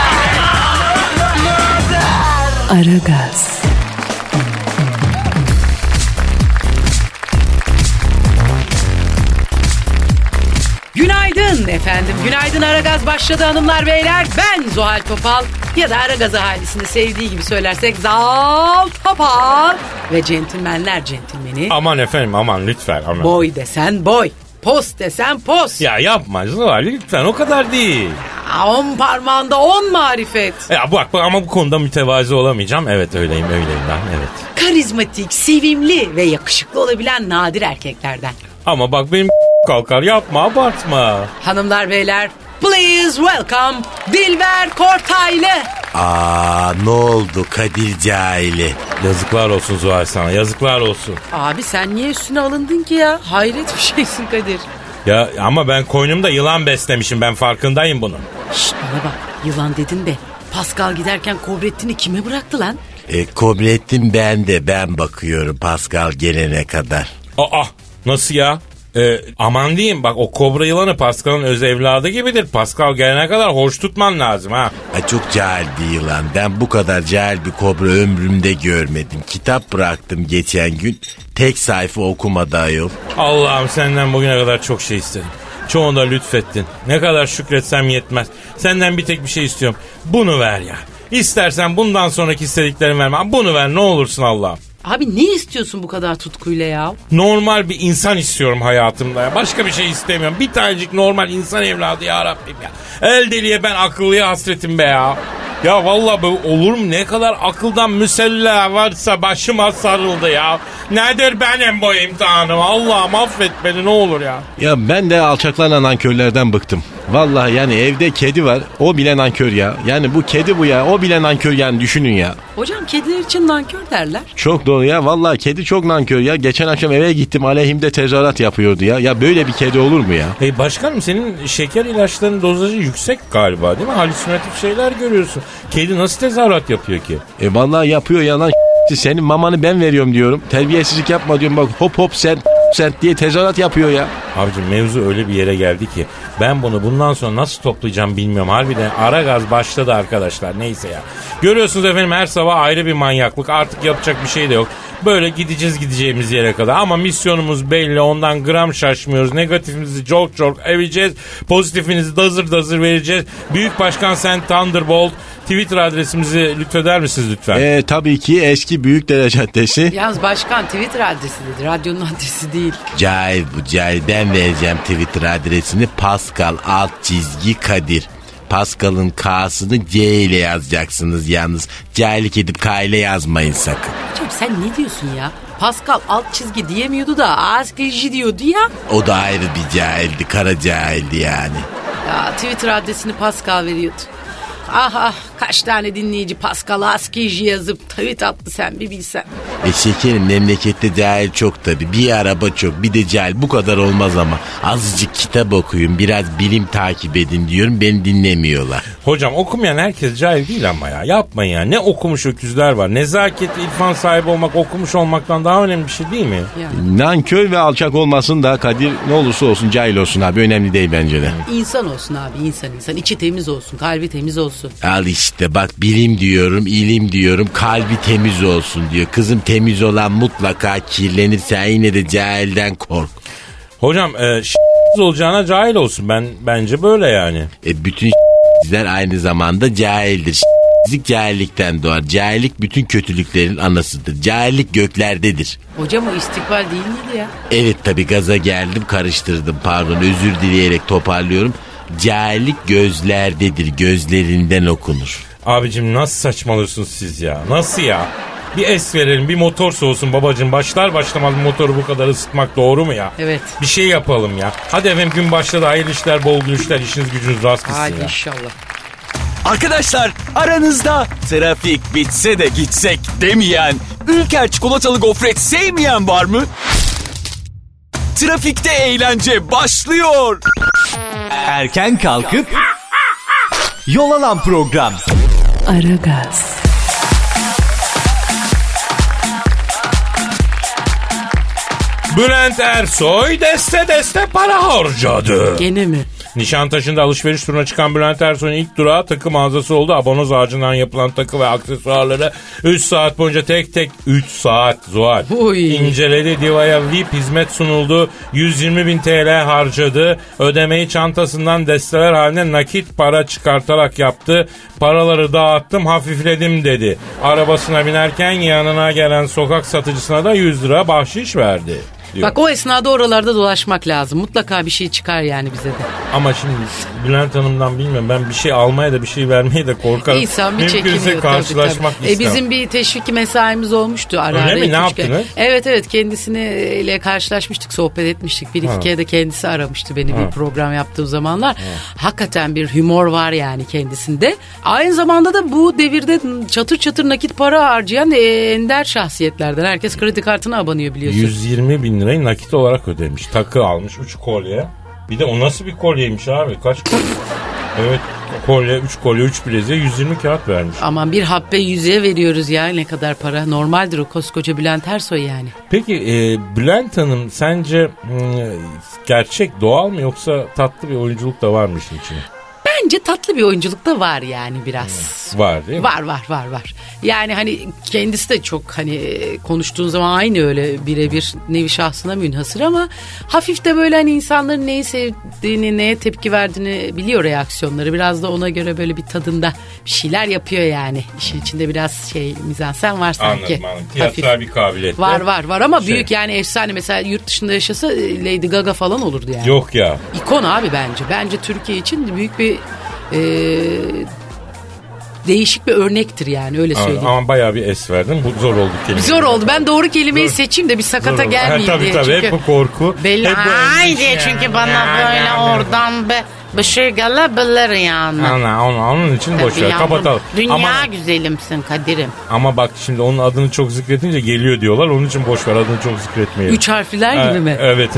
Aragaz. Günaydın efendim, günaydın. Aragaz başladı hanımlar beyler. Ben Zuhal Topal, ya da Aragaz ahalisini sevdiği gibi söylersek Zal Topal ve centilmenler centilmeni. Aman efendim, aman lütfen, aman. Boy desen boy, post desen post. Ya yapma Zuhal, lütfen o kadar değil. 10 parmağında 10 marifet. Ya bak ama bu konuda mütevazi olamayacağım. Evet öyleyim ben, evet. Karizmatik, sevimli ve yakışıklı olabilen nadir erkeklerden. Ama bak benim kalkar, yapma, abartma. Hanımlar beyler, please welcome Dilber Kortaylı. Aa, ne oldu Kadir Cahili? Yazıklar olsun Zuhal sana, yazıklar olsun. Abi sen niye üstüne alındın ki ya? Hayret bir şeysin Kadir. Ya ama ben koynumda yılan beslemişim, ben farkındayım bunun. Şşt, bana bak, yılan dedin de Pascal giderken Kobrettin'i kime bıraktı lan? Kobrettin bende, ben bakıyorum Pascal gelene kadar. Aa, nasıl ya? Aman diyeyim bak, o kobra yılanı Pascal'ın öz evladı gibidir. Pascal gelene kadar hoş tutman lazım ha. Ay çok cahil bir yılan. Ben bu kadar cahil bir kobra ömrümde görmedim. Kitap bıraktım geçen gün. Tek sayfa okumada ayol. Allah'ım senden bugüne kadar çok şey istedim. Çoğunu da lütfettin. Ne kadar şükretsem yetmez. Senden bir tek bir şey istiyorum. Bunu ver ya. İstersen bundan sonraki istediklerimi verme. Bunu ver ne olursun Allah'ım. Abi ne istiyorsun bu kadar tutkuyla ya? Normal bir insan istiyorum hayatımda ya. Başka bir şey istemiyorum. Bir tanecik normal insan evladı ya Rabbim ya. El deliye ben akıllıya hasretim be ya. Ya vallahi bu olur mu? Ne kadar akıldan müsella varsa başıma sarıldı ya. Nedir benim bu imtihanım? Allah'ım affet beni ne olur ya. Ya ben de alçaklanan nankörlerden bıktım. Vallahi yani evde kedi var. O bile nankör ya. Yani bu kedi bu ya. O bile nankör yani, düşünün ya. Hocam kediler için nankör derler. Çok doğru ya. Vallahi kedi çok nankör ya. Geçen akşam eve gittim, aleyhimde tezahürat yapıyordu ya. Ya böyle bir kedi olur mu ya? Başkanım senin şeker ilaçlarının dozajı yüksek galiba değil mi? Halüsinatif şeyler görüyorsun. Kedi nasıl tezahürat yapıyor ki? Vallahi yapıyor ya lan. Senin mamanı ben veriyorum diyorum. Terbiyesizlik yapma diyorum, bak hop hop sen diye tezahürat yapıyor ya. Abicim mevzu öyle bir yere geldi ki ben bunu bundan sonra nasıl toplayacağım bilmiyorum. Harbiden Aragaz başladı arkadaşlar, neyse ya. Görüyorsunuz efendim, her sabah ayrı bir manyaklık, artık yapacak bir şey de yok. Böyle gideceğiz gideceğimiz yere kadar ama misyonumuz belli, ondan gram şaşmıyoruz. Negatifimizi çok çok eveceğiz, pozitifinizi dazır dazır vereceğiz. Büyük Başkan sen Thunderbolt, Twitter adresimizi lütfeder misiniz lütfen? Tabii ki eski Büyükdere adresi. Yalnız başkan Twitter adresi dedi, radyonun adresi değil. Cahil bu cahil, ben vereceğim Twitter adresini. Pascal _ Kadir. Pascal'ın K'sını C ile yazacaksınız yalnız. Cahillik edip K ile yazmayın sakın. Hocam sen ne diyorsun ya? Pascal _ diyemiyordu da _ diyordu ya. O da ayrı bir cahildi, kara cahildi yani. Ya Twitter adresini Pascal veriyordu. Ah kaç tane dinleyici Pascal _ yazıp tweet attı, sen bir bilsen. Şekerim memlekette cahil çok tabii. Bir araba çok, bir de cahil, bu kadar olmaz ama. Azıcık kitap okuyun, biraz bilim takip edin diyorum, beni dinlemiyorlar. Hocam okumayan herkes cahil değil ama ya, yapmayın ya. Ne okumuş öküzler var. Nezaket, irfan sahibi olmak okumuş olmaktan daha önemli bir şey değil mi? Yani. Nankör ve alçak olmasın da Kadir, ne olursa olsun cahil olsun abi, önemli değil bence de. İnsan olsun abi, insan. İçi temiz olsun, kalbi temiz olsun. Al işte bak, bilim diyorum, ilim diyorum, kalbi temiz olsun diyor. Kızım temiz olan mutlaka kirlenir, sen yine de cahilden kork. Hocam olacağına cahil olsun, bence böyle yani. Bütün sizler aynı zamanda cahildir. Sizlik cahillikten doğar. Cahillik bütün kötülüklerin anasıdır. Cahillik göklerdedir. Hocam o istikbal değil miydi ya? Evet tabii, gaza geldim, karıştırdım, pardon, özür dileyerek toparlıyorum. Cahillik gözlerdedir, gözlerinden okunur. Abicim nasıl saçmalıyorsunuz siz ya? Nasıl ya? Bir es verelim, bir motor soğusun babacığım. Başlar başlamaz motoru bu kadar ısıtmak doğru mu ya? Evet. Bir şey yapalım ya. Hadi efendim, gün başladı, hayırlı işler, bol gülüşler, işiniz gücünüz rast gitsin. Hadi ya. İnşallah. Arkadaşlar aranızda trafik bitse de gitsek demeyen, Ülker çikolatalı gofret sevmeyen var mı? Trafikte eğlence başlıyor. Erken kalkıp yol alan program. Aragaz. Bülent Ersoy deste para harcadı. Gene mi? Nişantaşı'nda alışveriş turuna çıkan Bülent Ersoy'un ilk durağı takı mağazası oldu. Abonoz ağacından yapılan takı ve aksesuarları 3 saat boyunca tek 3 saat Zuhal inceledi. Diva'ya VIP hizmet sunuldu. 120 bin TL harcadı. Ödemeyi çantasından desteler haline nakit para çıkartarak yaptı. Paraları dağıttım, hafifledim dedi. Arabasına binerken yanına gelen sokak satıcısına da 100 lira bahşiş verdi. Diyor. Bak o esnada oralarda dolaşmak lazım. Mutlaka bir şey çıkar yani bize de. Ama şimdi Bülent Hanım'dan bilmiyorum. Ben bir şey almaya da bir şey vermeye de korkarım. İnsan bir çekiniyor. Mümkünse karşılaşmak tabii. Bizim bir teşvik mesaimiz olmuştu. Öyle mi? Ne yaptınız? Evet kendisiyle karşılaşmıştık. Sohbet etmiştik. Bir iki kere de kendisi aramıştı beni bir program yaptığım zamanlar. Hakikaten bir humor var yani kendisinde. Aynı zamanda da bu devirde çatır çatır nakit para harcayan ender şahsiyetlerden. Herkes kredi kartına abanıyor biliyorsun. 120 bin lirayı nakit olarak ödemiş. Takı almış, 3 kolye. Bir de o nasıl bir kolyeymiş abi? Kaç kolye? Evet, kolye, 3 kolye, 3 bileziğe 120 kağıt vermiş. Aman bir happe 100'e veriyoruz ya, ne kadar para. Normaldir o koskoca Bülent Ersoy yani. Peki Bülent Hanım sence gerçek, doğal mı yoksa tatlı bir oyunculuk da var mı işin içinde? Bence tatlı bir oyunculuk da var yani biraz. Var değil mi? Var. Yani hani kendisi de çok hani konuştuğun zaman aynı öyle birebir nevi şahsına münhasır ama hafif de böyle hani insanların neyi sevdiğini, neye tepki verdiğini biliyor reaksiyonları. Biraz da ona göre böyle bir tadında bir şeyler yapıyor yani. İşin içinde biraz mizansen var sanki. Anladım. Tiyatral bir kabiliyet. Var ama büyük yani efsane. Mesela yurt dışında yaşasa Lady Gaga falan olurdu yani. Yok ya. İkon abi bence. Bence Türkiye için büyük bir değişik bir örnektir yani öyle söyleyeyim. Ama bayağı bir es verdim. Bu zor oldu kelime. Zor oldu. Ben doğru kelimeyi seçeyim de bir sakata gelmeyeyim diye. Tabii. Hep bu korku. Belli. Ay diye çünkü bana böyle oradan bir şey gelebilir yani. Onun için boşver. Kapatalım. Dünya güzelimsin Kadir'im. Ama bak şimdi onun adını çok zikretince geliyor diyorlar. Onun için boşver, adını çok zikretmeyelim. 3 harfler gibi mi? Evet.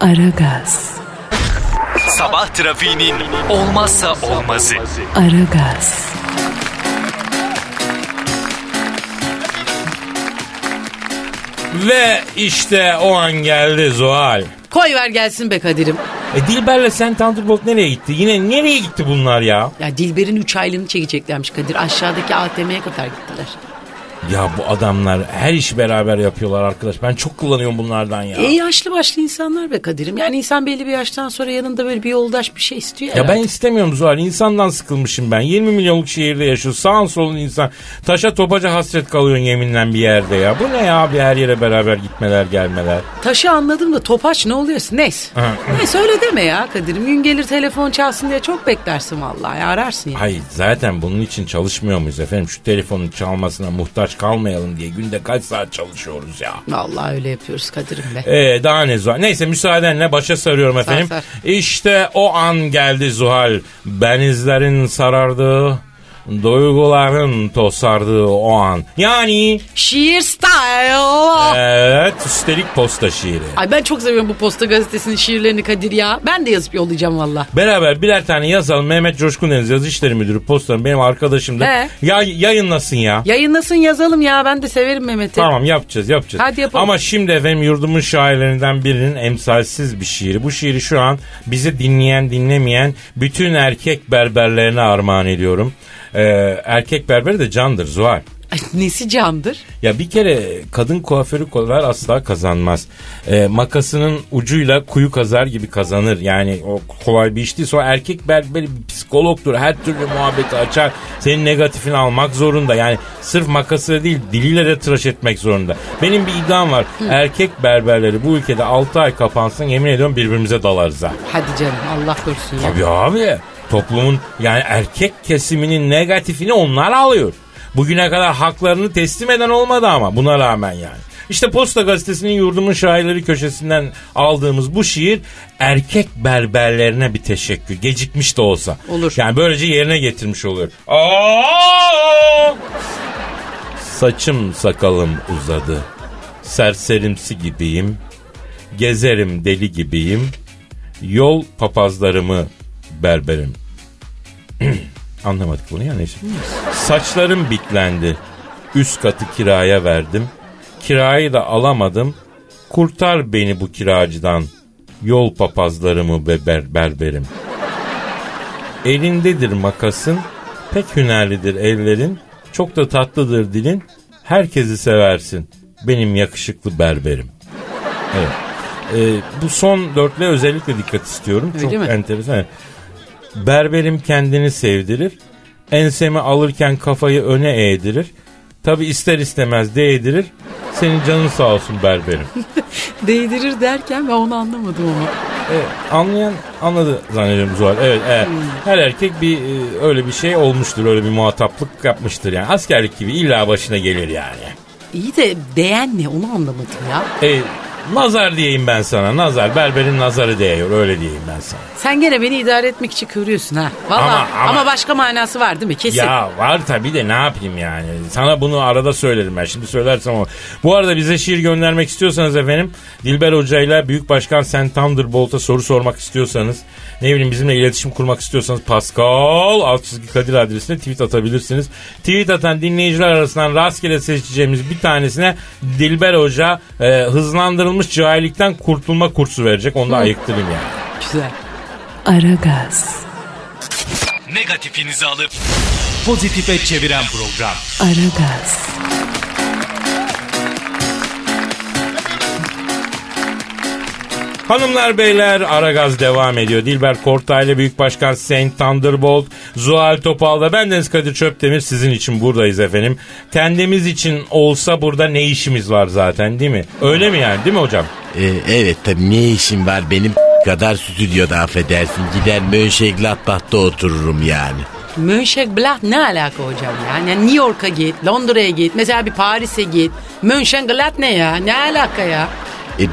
Aragaz. Sabah trafiğinin olmazsa olmazı. Aragaz. Ve işte o an geldi Zuhal. Koy ver gelsin be Kadir'im. Dilber'le sen Thunderbolt nereye gitti? Yine nereye gitti bunlar ya? Ya Dilber'in 3 aylığını çekeceklermiş Kadir. Aşağıdaki ATM'ye kadar gittiler. Ya bu adamlar her işi beraber yapıyorlar arkadaş. Ben çok kullanıyorum bunlardan ya. Yaşlı başlı insanlar be Kadir'im. Yani insan belli bir yaştan sonra yanında böyle bir yoldaş bir şey istiyor ya herhalde. Ben istemiyorum Zuhal. İnsandan sıkılmışım ben. 20 milyonluk şehirde yaşıyorsun. Sağın solun insan. Taşa topaca hasret kalıyorsun yeminle bir yerde ya. Bu ne ya abi, her yere beraber gitmeler gelmeler. Taşı anladım da topaç ne oluyorsun? Neyse öyle deme ya Kadir'im. Gün gelir telefon çalsın diye çok beklersin vallahi. Ararsın yani. Hayır zaten bunun için çalışmıyor muyuz efendim? Şu telefonun çalmasına muhtaç kalmayalım diye günde kaç saat çalışıyoruz ya. Vallahi öyle yapıyoruz Kadir'im be. Daha ne Zuhal. Neyse müsaadenle başa sarıyorum efendim. Sar. İşte o an geldi Zuhal. Benizlerin sarardığı, duyguların tosardığı o an. Yani şiir style. Evet, üstelik posta şiiri. Ay ben çok seviyorum bu posta gazetesinin şiirlerini Kadir ya. Ben de yazıp yollayacağım valla. Beraber birer tane yazalım. Mehmet Coşkun Deniz yazı işleri müdürü, postanın benim arkadaşım da. Yayınlasın ya. Yayınlasın, yazalım ya. Ben de severim Mehmet'i. Tamam, yapacağız. Hadi yapalım. Ama şimdi efendim yurdumun şairlerinden birinin emsalsiz bir şiiri. Bu şiiri şu an bizi dinleyen dinlemeyen bütün erkek berberlerine armağan ediyorum. Erkek berberi de candır Zuhal. Nesi candır? Ya bir kere kadın kuaförü kadar asla kazanmaz. Makasının ucuyla kuyu kazar gibi kazanır. Yani o kolay bir iş değil. Sonra erkek berberi bir psikologdur. Her türlü muhabbeti açar. Senin negatifini almak zorunda. Yani sırf makasıyla değil diliyle de tıraş etmek zorunda. Benim bir iddiam var. Erkek berberleri bu ülkede 6 ay kapansın, yemin ediyorum birbirimize dalarız ha. Hadi canım, Allah korusun ya. Tabii abi. Toplumun yani erkek kesiminin negatifini onlar alıyor. Bugüne kadar haklarını teslim eden olmadı ama buna rağmen yani. İşte Posta Gazetesi'nin Yurdumun Şairleri köşesinden aldığımız bu şiir erkek berberlerine bir teşekkür. Gecikmiş de olsa. Olur. Yani böylece yerine getirmiş oluyor. Saçım sakalım uzadı. Serserimsi gibiyim. Gezerim deli gibiyim. Yol papazlarımı berberim. Anlamadık bunu yani. Saçlarım bitlendi. Üst katı kiraya verdim. Kirayı da alamadım. Kurtar beni bu kiracıdan. Yol papazlarımı berberim. Elindedir makasın. Pek hünerlidir ellerin. Çok da tatlıdır dilin. Herkesi seversin. Benim yakışıklı berberim. Evet. Bu son dörtlüğe özellikle dikkat istiyorum. Öyle çok mi? Enteresan. Berberim kendini sevdirir. Ensemi alırken kafayı öne eğdirir. Tabi ister istemez değdirir. Senin canın sağ olsun berberim. Değdirir derken ben onu anlamadım ama. Evet, anlayan anladı zannediyorum Zuhal. Evet, evet. Her erkek bir öyle bir şey olmuştur. Öyle bir muhataplık yapmıştır yani. Askerlik gibi illa başına gelir yani. İyi de değen ne onu anlamadım ya. Evet. Nazar diyeyim ben sana. Nazar. Berberin nazarı değiyor. Öyle diyeyim ben sana. Sen gene beni idare etmek için kıvırıyorsun ha. Valla ama başka manası var değil mi? Kesin. Ya var tabii de ne yapayım yani. Sana bunu arada söylerim ben. Şimdi söylersem ama. Bu arada bize şiir göndermek istiyorsanız efendim. Dilber Hoca'yla Büyük Başkan Sen Thunderbolt'a soru sormak istiyorsanız. Ne bileyim bizimle iletişim kurmak istiyorsanız. Pascal _Kadir adresine tweet atabilirsiniz. Tweet atan dinleyiciler arasından rastgele seçeceğimiz bir tanesine Dilber Hoca hızlandırılmış cahillikten kurtulma kursu verecek. Onu da ayıktırayım yani. Güzel. Aragaz. Negatifinizi alıp pozitife çeviren program. Aragaz. Hanımlar beyler Aragaz devam ediyor. Dilber Kortaylı, Büyük Başkan Saint Thunderbolt, Zuhal Topal ve bendeniz Kadir Çöptemir sizin için buradayız efendim. Kendimiz için olsa burada ne işimiz var zaten değil mi? Öyle mi yani değil mi hocam? Evet tabii ne işim var benim kadar stüdyoda affedersin. Gider Mönchengladbach'ta otururum yani. Mönchengladbach ne alaka hocam ya? Yani New York'a git, Londra'ya git, mesela bir Paris'e git. Mönchengladbach ne ya? Ne alaka ya?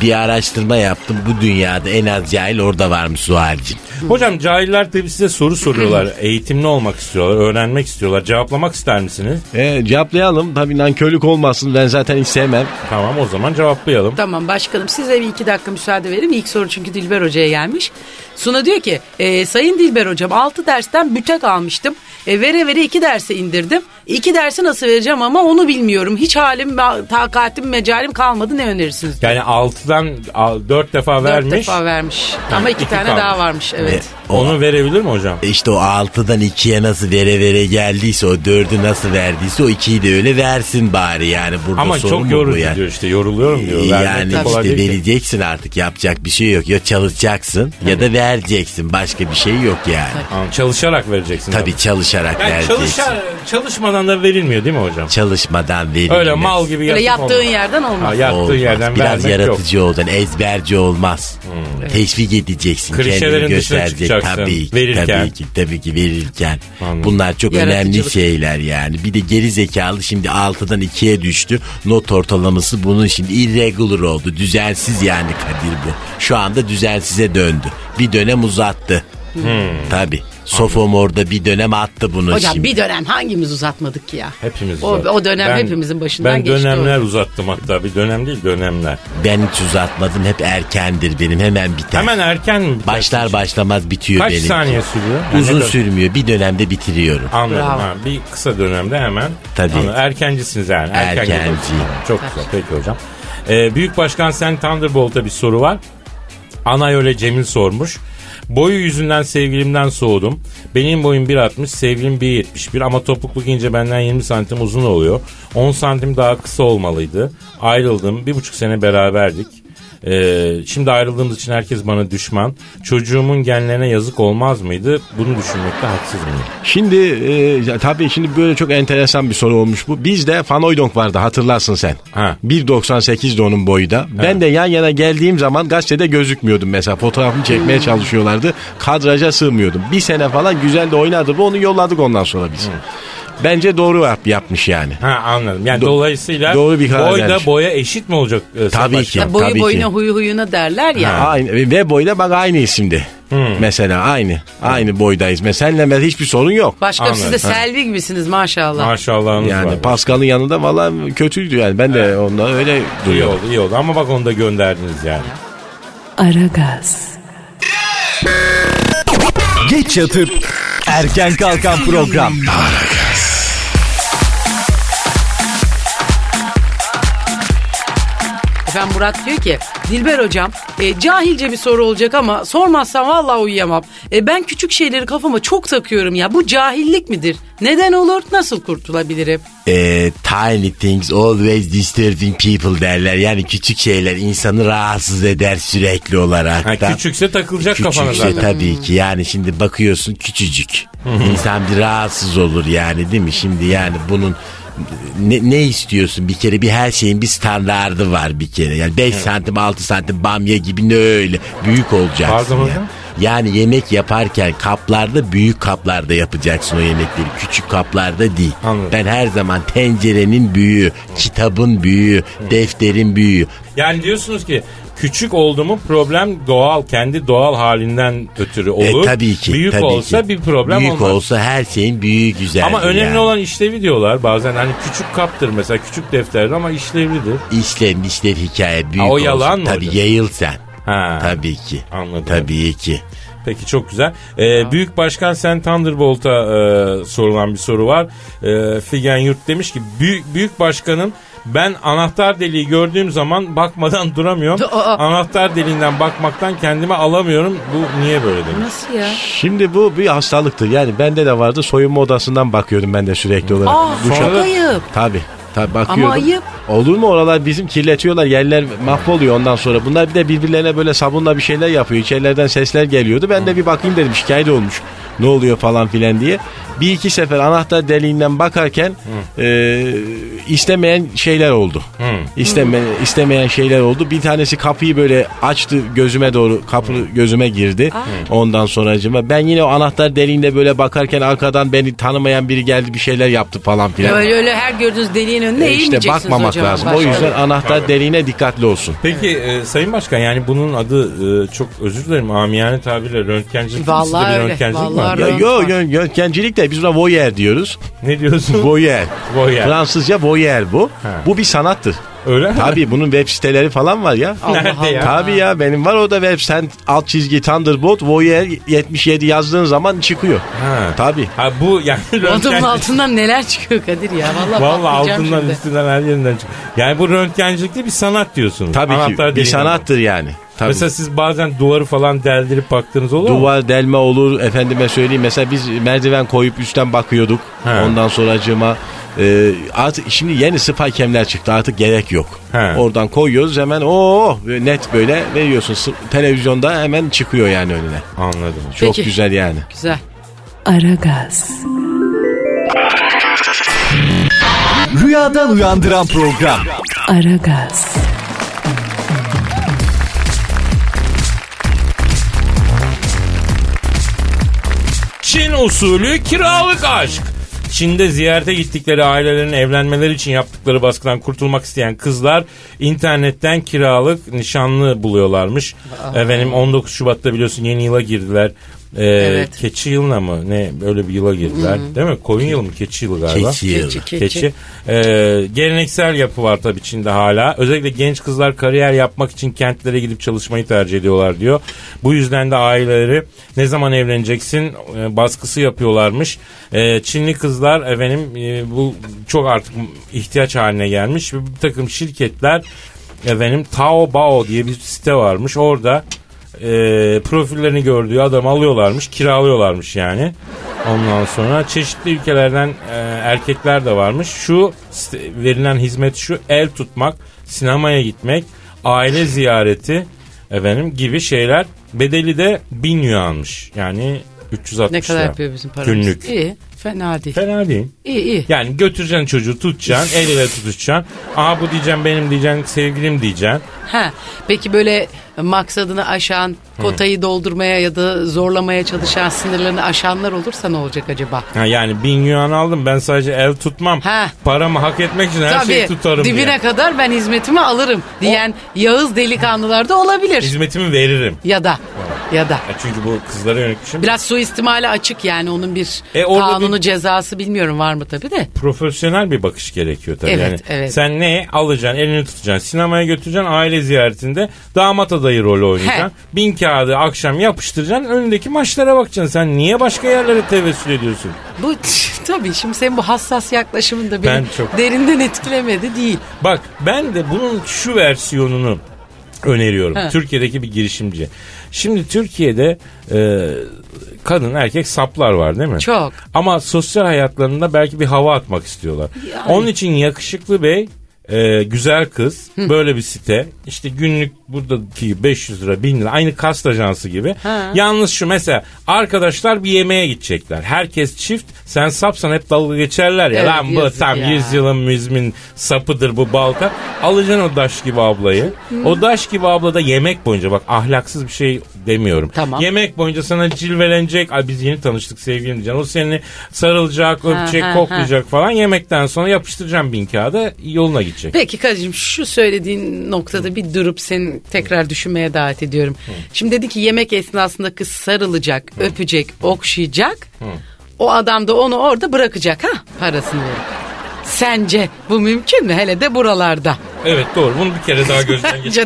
Bir araştırma yaptım. Bu dünyada en az cahil orada varmış Suhal'cığım. Hocam cahiller tabii size soru soruyorlar. Eğitimli olmak istiyorlar. Öğrenmek istiyorlar. Cevaplamak ister misiniz? Cevaplayalım. Tabii nankörlük olmasın. Ben zaten hiç sevmem. Tamam o zaman cevaplayalım. Tamam başkanım size bir 2 dakika müsaade verin. İlk soru çünkü Dilber Hoca'ya gelmiş. Suna diyor ki sayın Dilber Hocam 6 dersten bütek almıştım. Vere 2 derse indirdim. 2 dersi nasıl vereceğim ama onu bilmiyorum. Hiç halim, takatim, mecalim kalmadı. Ne önerirsiniz? Yani 6'dan 4 defa vermiş. 4 defa vermiş. Yani ama 2 tane kalmış. Daha varmış. Evet. Onu verebilir mi hocam? İşte o 6'dan 2'ye nasıl vere geldiyse, o 4'ü nasıl verdiyse o 2'yi de öyle versin bari yani. Burada ama çok yorucu yani. Diyor işte yoruluyorum diyor. Yani işte vereceksin ki. Artık yapacak bir şey yok. Ya çalışacaksın ya da vereceksin. Başka bir şey yok yani. Tamam, çalışarak vereceksin. Tabii çalışarak yani vereceksin. Çalışmadan da verilmiyor değil mi hocam? Çalışmadan verilmiyor. Öyle mal gibi yattığın olmaz. Yerden olmaz. Ha, yattığın yerden biraz yaratıcı yok. Oldan ezberci olmaz. Teşvik edeceksin. Klişelerin dışına çıkacaksın. Tabii ki verirken. Anladım. Bunlar çok önemli şeyler yani. Bir de geri zekalı şimdi 6'dan 2'ye düştü. Not ortalaması bunun şimdi irregular oldu. Düzensiz yani Kadir bu. Şu anda düzensize döndü. Bir dönem uzattı. Tabii. Sofomor'da bir dönem attı bunu hocam, şimdi. Bir dönem hangimiz uzatmadık ki ya? Hepimiz uzattık. O dönem hepimizin başından geçti. Ben dönemler uzattım hatta. Bir dönem değil dönemler. Ben hiç uzatmadım. Hep erkendir benim. Hemen biter. Hemen erken mi? Başlar başlamaz bitiyor benim. Kaç saniye sürüyor? Uzun sürmüyor. Bir dönemde bitiriyorum. Anladım. Ha, bir kısa dönemde hemen. Tabii. Anladım. Erkencisiniz yani. Erkenciyim. Çok güzel. Peki hocam. Büyük Başkan Sen Thunderbolt'a bir soru var. Anay öyle Cemil sormuş. Boyu yüzünden sevgilimden soğudum. Benim boyum 1.60, sevgilim 1.71 ama topuklu giyince benden 20 santim uzun oluyor. 10 santim daha kısa olmalıydı. Ayrıldım, 1,5 sene beraberdik. Şimdi ayrıldığımız için herkes bana düşman. Çocuğumun genlerine yazık olmaz mıydı? Bunu düşünmekte haksız mıyım? Şimdi tabii şimdi böyle çok enteresan bir soru olmuş bu. Bizde Fanoydonk vardı hatırlarsın sen. 1.98'di onun boyu da. Ben de yan yana geldiğim zaman gazetede gözükmüyordum mesela. Fotoğrafımı çekmeye çalışıyorlardı. Kadraja sığmıyordum. 1 sene falan güzel de oynadı. Onu yolladık ondan sonra biz. Bence doğru yapmış yani. Ha, anladım. Yani dolayısıyla doğru bir karar boy da vermiş. Boya eşit mi olacak? Tabii ki. Ya, boyu tabii boyuna ki. Huyu huyuna derler ya. Ha, aynı. Ve boyla bak aynı isimdi. Hmm. Mesela aynı boydayız. Mesela senle hiçbir sorun yok. Başka siz de Selvi gibisiniz maşallah. Maşallahınız yani var. Pascal'ın yanında valla kötüydü yani. Ben de onda öyle duyuyorum. İyi oldu ama bak onu da gönderdiniz yani. Aragaz. Geç yatıp erken kalkan program. Aragaz. Efendim Murat diyor ki Dilber hocam cahilce bir soru olacak ama sormazsam vallahi uyuyamam. Ben küçük şeyleri kafama çok takıyorum ya, bu cahillik midir? Neden olur? Nasıl kurtulabilirim? Tiny things always disturbing people derler. Yani küçük şeyler insanı rahatsız eder sürekli olarak. Küçükse takılacak kafana zaten. Küçükse tabii ki yani şimdi bakıyorsun küçücük. İnsan bir rahatsız olur yani değil mi? Şimdi yani bunun... Ne istiyorsun bir kere, bir her şeyin bir standardı var bir kere. Yani 5 santim 6 santim bamya gibi ne öyle büyük olacaksın ya. Yani yemek yaparken kaplarda, büyük kaplarda yapacaksın o yemekleri, küçük kaplarda değil. Anladım. Ben her zaman tencerenin büyüğü, kitabın büyüğü, defterin büyüğü. Yani diyorsunuz ki küçük oldu mu problem doğal, kendi doğal halinden ötürü olur. Tabii ki. Büyük tabii olsa ki. Bir problem büyük olmaz. Büyük olsa her şeyin büyüğü güzel. Ama önemli yani. Olan işlevi diyorlar bazen, hani küçük kaptır mesela, küçük defterdir ama işlevlidir. İşlev hikaye büyük olsun. O yalan olsun. Mı? Tabii yayılsan. Ha. Tabii ki. Anladım. Tabii ki. Peki çok güzel. Büyük Başkan Sen Thunderbolt'a sorulan bir soru var. Figen Yurt demiş ki büyük başkanın ben anahtar deliği gördüğüm zaman bakmadan duramıyorum. Anahtar deliğinden bakmaktan kendimi alamıyorum. Bu niye böyle demiş? Nasıl ya? Şimdi bu bir hastalıktır. Yani bende de vardı. Soyunma odasından bakıyordum ben de sürekli olarak. Çok ayıp. Tabii bakıyorum. Ama ayıp. Olur mu, oralar bizim kirletiyorlar, yerler mahvoluyor ondan sonra. Bunlar bir de birbirlerine böyle sabunla bir şeyler yapıyor. İçerilerden sesler geliyordu. Ben de bir bakayım dedim, şikayet olmuş. Ne oluyor falan filan diye. Bir iki sefer anahtar deliğinden bakarken istemeyen şeyler oldu. İstemeyen şeyler oldu. Bir tanesi kapıyı böyle açtı gözüme doğru, kapı gözüme girdi. Ondan sonra acaba ben yine o anahtar deliğinde böyle bakarken arkadan beni tanımayan biri geldi bir şeyler yaptı falan filan. Öyle her gördüğünüz deliğin önüne eğilmeyeceksiniz hocam. İşte bakmamak lazım. Başka. O yüzden anahtar deliğine dikkatli olsun. Peki Sayın Başkan, yani bunun adı çok özür dilerim amiyane tabirle röntgencilik. Vallahi öyle. Röntgencilik de biz buna voyeur diyoruz. Ne diyorsun? Voyeur. Fransızca voyeur bu. Ha. Bu bir sanattır. Öyle mi? Tabii bunun web siteleri falan var ya. Nerede ya? Tabii ya, benim var o da web. Sen alt çizgi Thunderbolt voyeur 77 yazdığın zaman çıkıyor. Ha. Tabii. Ha, bu yani röntgen... altından neler çıkıyor Kadir ya. Vallahi altından şimdi. Üstünden her yerinden çıkıyor. Yani bu röntgencilikte bir sanat diyorsunuz. Tabii anahtar ki bir sanattır yani. Tabii. Mesela siz bazen duvarı falan deldirip baktığınız olur mu? Duvar delme olur, efendime söyleyeyim. Mesela biz merdiven koyup üstten bakıyorduk. He. Ondan sonracığıma artık şimdi yeni spikemler çıktı, artık gerek yok. He. Oradan koyuyoruz hemen net böyle veriyorsun. Televizyonda hemen çıkıyor yani önüne. Anladım. Çok peki. Güzel yani. Güzel. Aragaz. Rüyadan uyandıran program. Aragaz. Çin usulü kiralık aşk. Çin'de ziyarete gittikleri ailelerin evlenmeleri için yaptıkları baskıdan kurtulmak isteyen kızlar internetten kiralık nişanlı buluyorlarmış. Efendim 19 Şubat'ta biliyorsun yeni yıla girdiler. Evet. Keçi yılına mı? Ne böyle bir yıla girdiler. Hı-hı. Değil mi? Koyun yılı mı? Keçi yılı galiba. Keçi. Geleneksel yapı var tabii Çin'de hala. Özellikle genç kızlar kariyer yapmak için kentlere gidip çalışmayı tercih ediyorlar diyor. Bu yüzden de aileleri ne zaman evleneceksin baskısı yapıyorlarmış. Çinli kızlar efendim bu çok artık ihtiyaç haline gelmiş. Bir takım şirketler efendim Tao Bao diye bir site varmış. Orada profillerini gördüğü adam alıyorlarmış, kiralıyorlarmış yani. Ondan sonra çeşitli ülkelerden erkekler de varmış. Şu verilen hizmet şu: el tutmak, sinemaya gitmek, aile ziyareti efendim gibi şeyler. Bedeli de 1000 yuanmış. Yani 360 lira. Ne kadar yapıyor bizim paramız? Günlük. İyi. Fena değil. İyi. Yani götüreceksin çocuğu, tutacaksın, el ele tutuşacaksın. Aa bu diyeceksin, benim diyeceksin, sevgilim diyeceksin. Ha, peki böyle maksadını aşan, kotayı doldurmaya ya da zorlamaya çalışan, sınırlarını aşanlar olursa ne olacak acaba? Ha, yani 1000 yuan aldım, ben sadece el tutmam. Ha. Paramı hak etmek için her şeyi tutarım. Dibine diye kadar ben hizmetimi alırım diyen Yağız delikanlılar da olabilir. Hizmetimi veririm. Ya da. Ya da. Çünkü bu kızlara yönelik bir şey mi? Biraz suistimale açık yani, onun bir kanunu, cezası bilmiyorum var mı tabii de. Profesyonel bir bakış gerekiyor tabii. Evet, yani. Evet. Sen ne alacaksın, elini tutacaksın, sinemaya götüreceksin, aile ziyaretinde damat adayı rolü oynayacaksın. He. 1000 kağıdı akşam yapıştıracaksın, önündeki maçlara bakacaksın. Sen niye başka yerlere tevessül ediyorsun? Bu tabii şimdi senin bu hassas yaklaşımın da beni derinden etkilemedi değil. Bak ben de bunun şu versiyonunu öneriyorum. He. Türkiye'deki bir girişimci. Şimdi Türkiye'de kadın erkek saplar var değil mi? Çok. Ama sosyal hayatlarında belki bir hava atmak istiyorlar. Yani. Onun için yakışıklı bey, güzel kız, böyle bir site, işte günlük buradaki 500 lira 1000 lira aynı kast ajansı gibi. Ha. Yalnız şu mesela, arkadaşlar bir yemeğe gidecekler, herkes çift, sen sapsan hep dalga geçerler ya, evet, lan bu tam ya. 100 yılın müzmin sapıdır bu balta. Alacaksın o daş gibi ablayı. O daş gibi abla da yemek boyunca, bak ahlaksız bir şey demiyorum, tamam, yemek boyunca sana cilvelenecek, ay biz yeni tanıştık sevgilim diyeceksin, o seni sarılacak, öpecek, koklayacak falan. Yemekten sonra yapıştıracağım 1000 kağıda, yoluna gidecek. Peki Kadir'cim, şu söylediğin noktada bir durup seni tekrar düşünmeye davet ediyorum. Şimdi dedi ki yemek esnasında kız sarılacak, öpecek, okşayacak. O adam da onu orada bırakacak, ha, parasını verip. Sence bu mümkün mü? Hele de buralarda. Evet doğru. Bunu bir kere daha gözden geçir.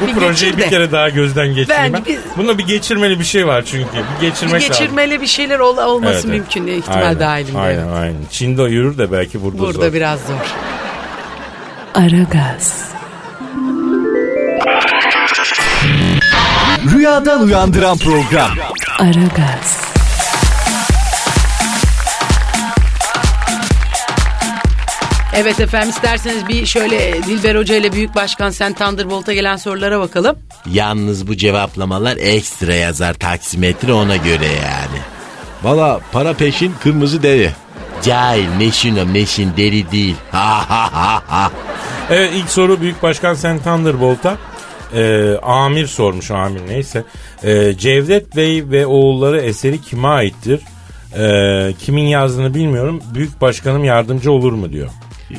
Bu projeyi bir kere daha gözden geçireyim ben. Bunda bir geçirmeli bir şey var çünkü. Bir geçirmeli bir şeyler olması evet, mümkün ihtimal dahilinde. Aynen. Çin'de yürür de belki burada zor. Burada biraz zor. Aragaz. Rüyadan uyandıran program. Aragaz. Evet efendim, isterseniz bir şöyle Dilber Hoca ile Büyük Başkan Sen Thunderbolt'a gelen sorulara bakalım. Yalnız bu cevaplamalar ekstra yazar taksimetre, ona göre yani. Valla para peşin kırmızı deri. Cahil meşin o, meşin deri değil. Evet, ilk soru Büyük Başkan Sen Thunderbolt'a. Amir sormuş, amir neyse. Cevdet Bey ve oğulları eseri kime aittir? Kimin yazdığını bilmiyorum. Büyük Başkanım yardımcı olur mu diyor.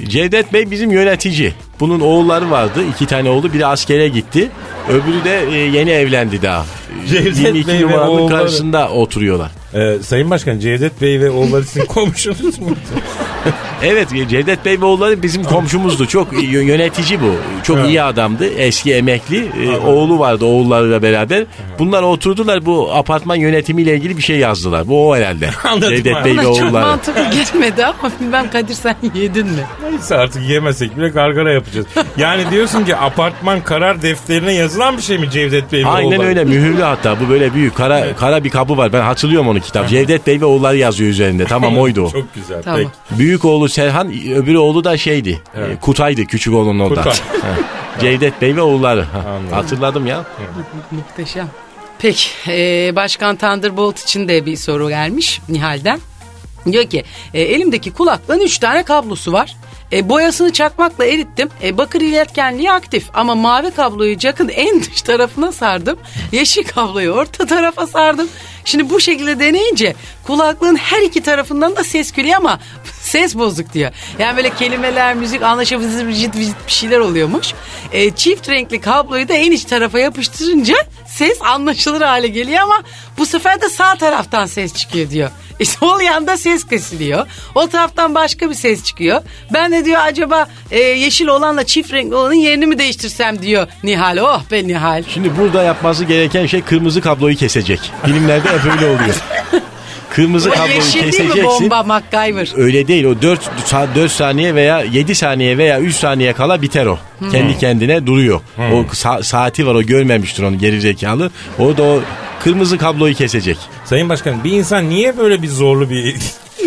Cevdet Bey bizim yönetici. Bunun oğulları vardı. 2 tane oğlu. Biri askere gitti. Öbürü de yeni evlendi daha. Cevdet 22 numaranın oğulları karşısında oturuyorlar. Sayın Başkan, Cevdet Bey ve oğulları sizin komşunuz muydu? Evet, Cevdet Bey ve oğulları bizim komşumuzdu. Çok yönetici bu. Çok iyi adamdı. Eski emekli. Oğlu vardı oğullarıyla beraber. Bunlar oturdular, bu apartman yönetimiyle ilgili bir şey yazdılar. Bu o herhalde. Anladım. Cevdet Bey ve oğulları. Çok mantıklı gitmedi ama ben Kadir sen yedin mi? Neyse artık yemesek bile gargara yapacağız. Yani diyorsun ki apartman karar defterine yazılan bir şey mi Cevdet Bey ve oğulları? Aynen öyle, mühürlü hatta. Bu böyle büyük kara bir kabı var. Ben hatırlıyorum onu, kitap. Cevdet Bey ve oğulları yazıyor üzerinde. Tamam, oydu. Çok güzel. Tamam. Peki. Büyük oğlu Serhan, öbürü oğlu da şeydi. Evet. Kutay'dı küçük oğlunun o da. Cevdet Bey ve oğulları. Hatırladım ya. Muhteşem. Peki Başkan Thunderbolt için de bir soru gelmiş Nihal'den. Diyor ki elimdeki kulaklığın 3 tane kablosu var. Boyasını çakmakla erittim. Bakır iletkenliği aktif ama mavi kabloyu jack'ın en dış tarafına sardım. Yeşil kabloyu orta tarafa sardım. Şimdi bu şekilde deneyince kulaklığın her 2 tarafından da ses geliyor ama ses bozuk diyor. Yani böyle kelimeler, müzik anlaşılmaz bir şeyler oluyormuş. Çift renkli kabloyu da en iç tarafa yapıştırınca ses anlaşılır hale geliyor ama bu sefer de sağ taraftan ses çıkıyor diyor. Sol yanda ses kesiliyor. O taraftan başka bir ses çıkıyor. Ben de diyor acaba yeşil olanla çift renkli olanın yerini mi değiştirsem diyor Nihal. Oh be Nihal. Şimdi burada yapması gereken şey kırmızı kabloyu kesecek. Filmlerde hep öyle oluyor. Kırmızı kabloyu keseceksin. Yeşil değil mi bomba MacGyver? Öyle değil. O 4 saniye veya 7 saniye veya 3 saniye kala biter o. Kendi kendine duruyor. O saati var, o görmemiştir onu geri zekalı. O da o kırmızı kabloyu kesecek. Sayın Başkan, bir insan niye böyle bir zorlu bir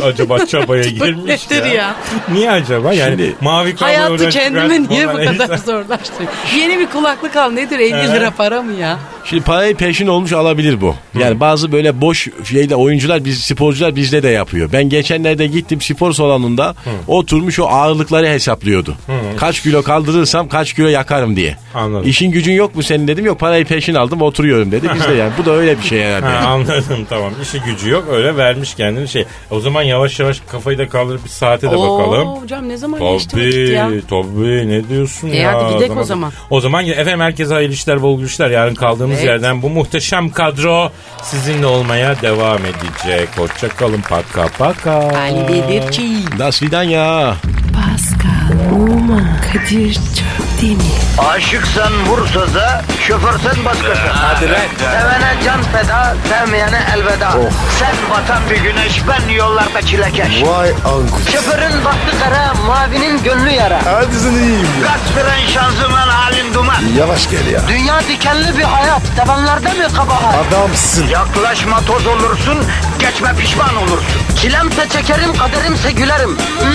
acaba çabaya girmiş ya? Niye acaba? Yani şimdi, mavi kablo hayatı kendime niye bu kadar zorlaştırıyor? Yeni bir kulaklık al, nedir? 50 lira para mı ya? Şimdi parayı peşin olmuş alabilir bu. Yani bazı böyle boş şeyde oyuncular, biz sporcular bizde de yapıyor. Ben geçenlerde gittim spor salonunda, oturmuş o ağırlıkları hesaplıyordu. Kaç kilo kaldırırsam kaç kilo yakarım diye. Anladım. İşin gücün yok mu senin dedim. Yok, parayı peşin aldım oturuyorum dedi. Bizde yani bu da öyle bir şey herhalde. Yani. Anladım, tamam. İşi gücü yok, öyle vermiş kendini şey. O zaman yavaş yavaş kafayı da kaldırıp bir saate de bakalım. Hocam ne zaman geçti vakit ya? Tabii ne diyorsun ya? Hadi gidelim o zaman. O zaman efendim herkese hayırlı işler, bol güçler. Yarın kaldığımız yerden bu muhteşem kadro sizinle olmaya devam edecek. Hoşça kalın. Paka paka. Halledirci. Das vidanya. Pascal, Oman, Kadir, Çöptemir. Aşıksan vursa da, şoförsen başkasın. Hadi lan. Sevene can feda, sevmeyene elveda. Oh. Sen batan bir güneş, ben yollarda çilekeş. Vay anku. Şoförün baktı kara, mavinin gönlü yara. Hadi sen iyiyim ya. Kasperen şanzıman halin duman. Yavaş gel ya. Dünya dikenli bir hayat, sevenlerde mi kabahar? Adamsın. Yaklaşma toz olursun, geçme pişman olursun. Çilemse çekerim, kaderimse gülerim.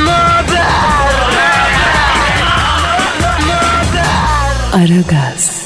Möber! Aragaz.